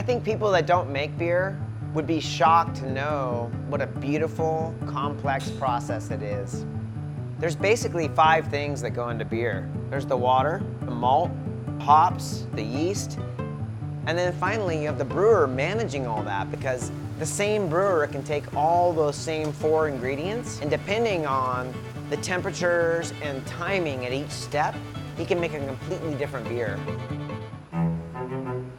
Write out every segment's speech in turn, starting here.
I think people that don't make beer would be shocked to know what a beautiful, complex process it is. There's basically 5 things that go into beer. There's the water, the malt, hops, the yeast, and then finally you have the brewer managing all that, because the same brewer can take all those same 4 ingredients, and depending on the temperatures and timing at each step, he can make a completely different beer.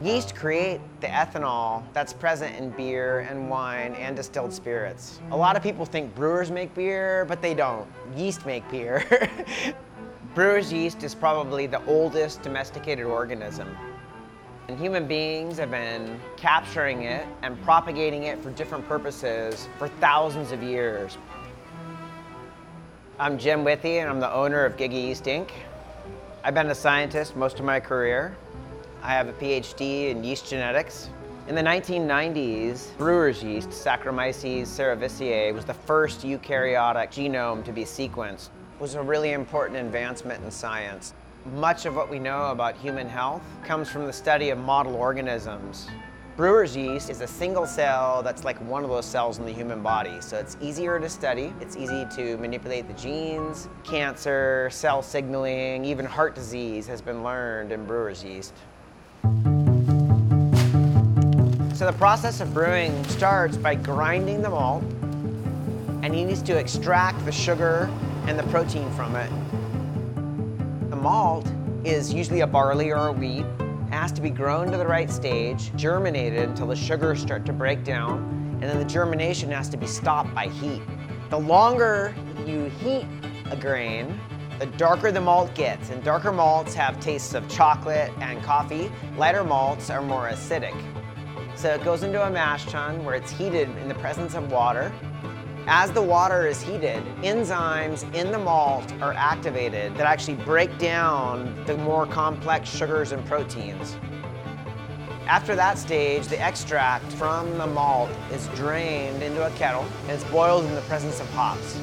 Yeast create the ethanol that's present in beer and wine and distilled spirits. A lot of people think brewers make beer, but they don't. Yeast make beer. Brewer's yeast is probably the oldest domesticated organism. And human beings have been capturing it and propagating it for different purposes for thousands of years. I'm Jim Withy, and I'm the owner of Giggy Yeast, Inc. I've been a scientist most of my career. I have a PhD in yeast genetics. In the 1990s, brewer's yeast, Saccharomyces cerevisiae, was the first eukaryotic genome to be sequenced. It was a really important advancement in science. Much of what we know about human health comes from the study of model organisms. Brewer's yeast is a single cell that's like one of those cells in the human body, so it's easier to study. It's easy to manipulate the genes. Cancer, cell signaling, even heart disease has been learned in brewer's yeast. So the process of brewing starts by grinding the malt, and he needs to extract the sugar and the protein from it. The malt is usually a barley or a wheat. It has to be grown to the right stage, germinated until the sugars start to break down, and then the germination has to be stopped by heat. The longer you heat a grain, the darker the malt gets, and darker malts have tastes of chocolate and coffee. Lighter malts are more acidic. So it goes into a mash tun where it's heated in the presence of water. As the water is heated, enzymes in the malt are activated that actually break down the more complex sugars and proteins. After that stage, the extract from the malt is drained into a kettle and it's boiled in the presence of hops.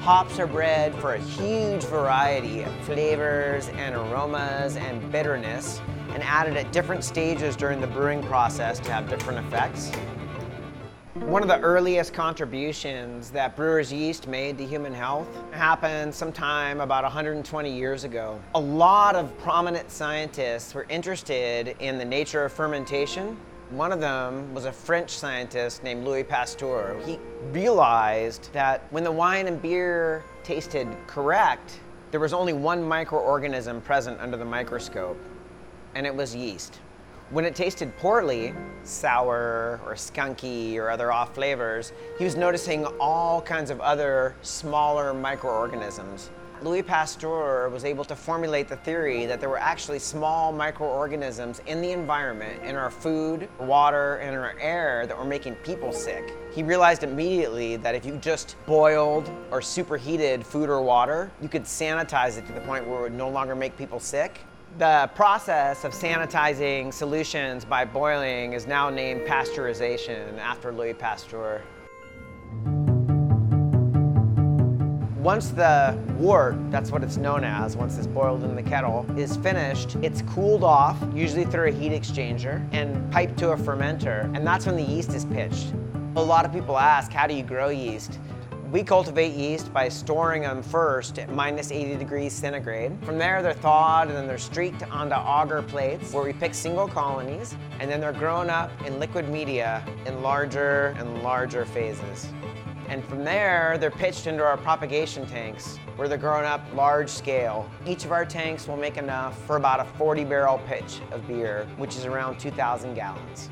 Hops are bred for a huge variety of flavors and aromas and bitterness, and added at different stages during the brewing process to have different effects. One of the earliest contributions that brewer's yeast made to human health happened sometime about 120 years ago. A lot of prominent scientists were interested in the nature of fermentation. One of them was a French scientist named Louis Pasteur. He realized that when the wine and beer tasted correct, there was only one microorganism present under the microscope, and it was yeast. When it tasted poorly, sour or skunky or other off flavors, he was noticing all kinds of other smaller microorganisms. Louis Pasteur was able to formulate the theory that there were actually small microorganisms in the environment, in our food, water, and in our air that were making people sick. He realized immediately that if you just boiled or superheated food or water, you could sanitize it to the point where it would no longer make people sick. The process of sanitizing solutions by boiling is now named pasteurization, after Louis Pasteur. Once the wort, that's what it's known as, once it's boiled in the kettle, is finished, it's cooled off, usually through a heat exchanger, and piped to a fermenter, and that's when the yeast is pitched. A lot of people ask, how do you grow yeast? We cultivate yeast by storing them first at -80°C. From there, they're thawed and then they're streaked onto auger plates where we pick single colonies, and then they're grown up in liquid media in larger and larger phases. And from there, they're pitched into our propagation tanks where they're grown up large scale. Each of our tanks will make enough for about a 40-barrel pitch of beer, which is around 2,000 gallons.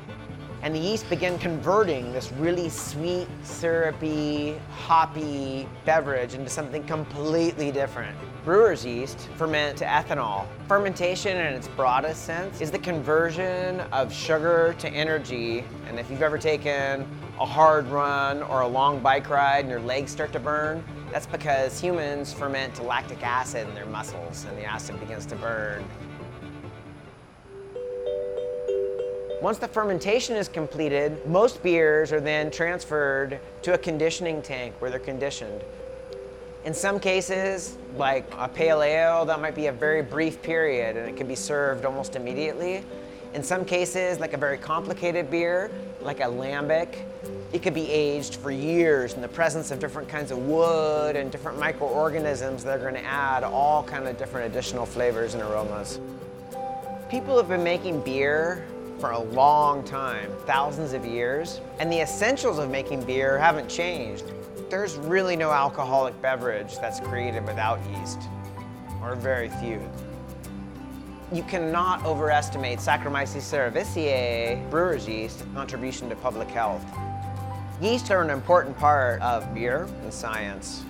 And the yeast began converting this really sweet, syrupy, hoppy beverage into something completely different. Brewer's yeast ferment to ethanol. Fermentation in its broadest sense is the conversion of sugar to energy. And if you've ever taken a hard run or a long bike ride and your legs start to burn, that's because humans ferment to lactic acid in their muscles and the acid begins to burn. Once the fermentation is completed, most beers are then transferred to a conditioning tank where they're conditioned. In some cases, like a pale ale, that might be a very brief period and it can be served almost immediately. In some cases, like a very complicated beer, like a lambic, it could be aged for years in the presence of different kinds of wood and different microorganisms that are going to add all kind of different additional flavors and aromas. People have been making beer for a long time, thousands of years, and the essentials of making beer haven't changed. There's really no alcoholic beverage that's created without yeast, or very few. You cannot overestimate Saccharomyces cerevisiae, brewer's yeast, contribution to public health. Yeast are an important part of beer and science.